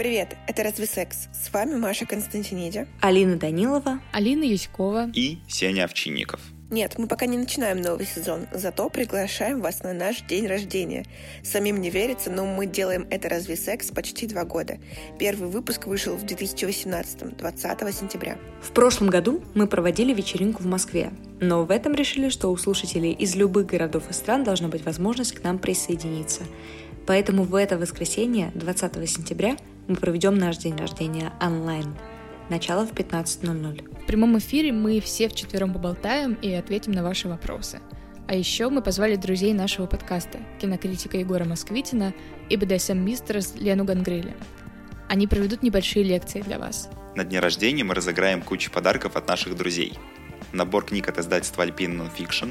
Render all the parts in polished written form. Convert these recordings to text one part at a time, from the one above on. Привет, это «Разве секс?». С вами Маша Константиниди, Алина Данилова, Алина Яськова и Сеня Овчинников. Нет, мы пока не начинаем новый сезон, зато приглашаем вас на наш день рождения. Самим не верится, но мы делаем «Это разве секс?» почти 2 года. Первый выпуск вышел в 2018, 20 сентября. В прошлом году мы проводили вечеринку в Москве, но в этом решили, что у слушателей из любых городов и стран должна быть возможность к нам присоединиться. Поэтому в это воскресенье, 20 сентября, мы проведем наш день рождения онлайн. Начало в 15:00. В прямом эфире мы все вчетвером поболтаем и ответим на ваши вопросы. А еще мы позвали друзей нашего подкаста, кинокритика Егора Москвитина и БДСМ-мистерс Лену Ганргеле. Они проведут небольшие лекции для вас. На дне рождения мы разыграем кучу подарков от наших друзей. Набор книг от издательства «Альпина нон-фикшн»,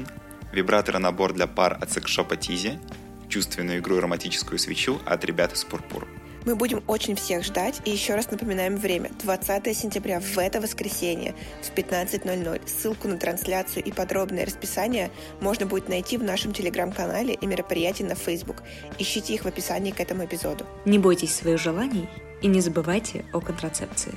вибратор-набор для пар от секс-шопа Tizzi, чувственную игру и романтическую свечу от ребят из PURPUR. Мы будем очень всех ждать и еще раз напоминаем время. 20 сентября, в это воскресенье, в 15:00. Ссылку на трансляцию и подробное расписание можно будет найти в нашем телеграм-канале и мероприятии на Facebook. Ищите их в описании к этому эпизоду. Не бойтесь своих желаний и не забывайте о контрацепции.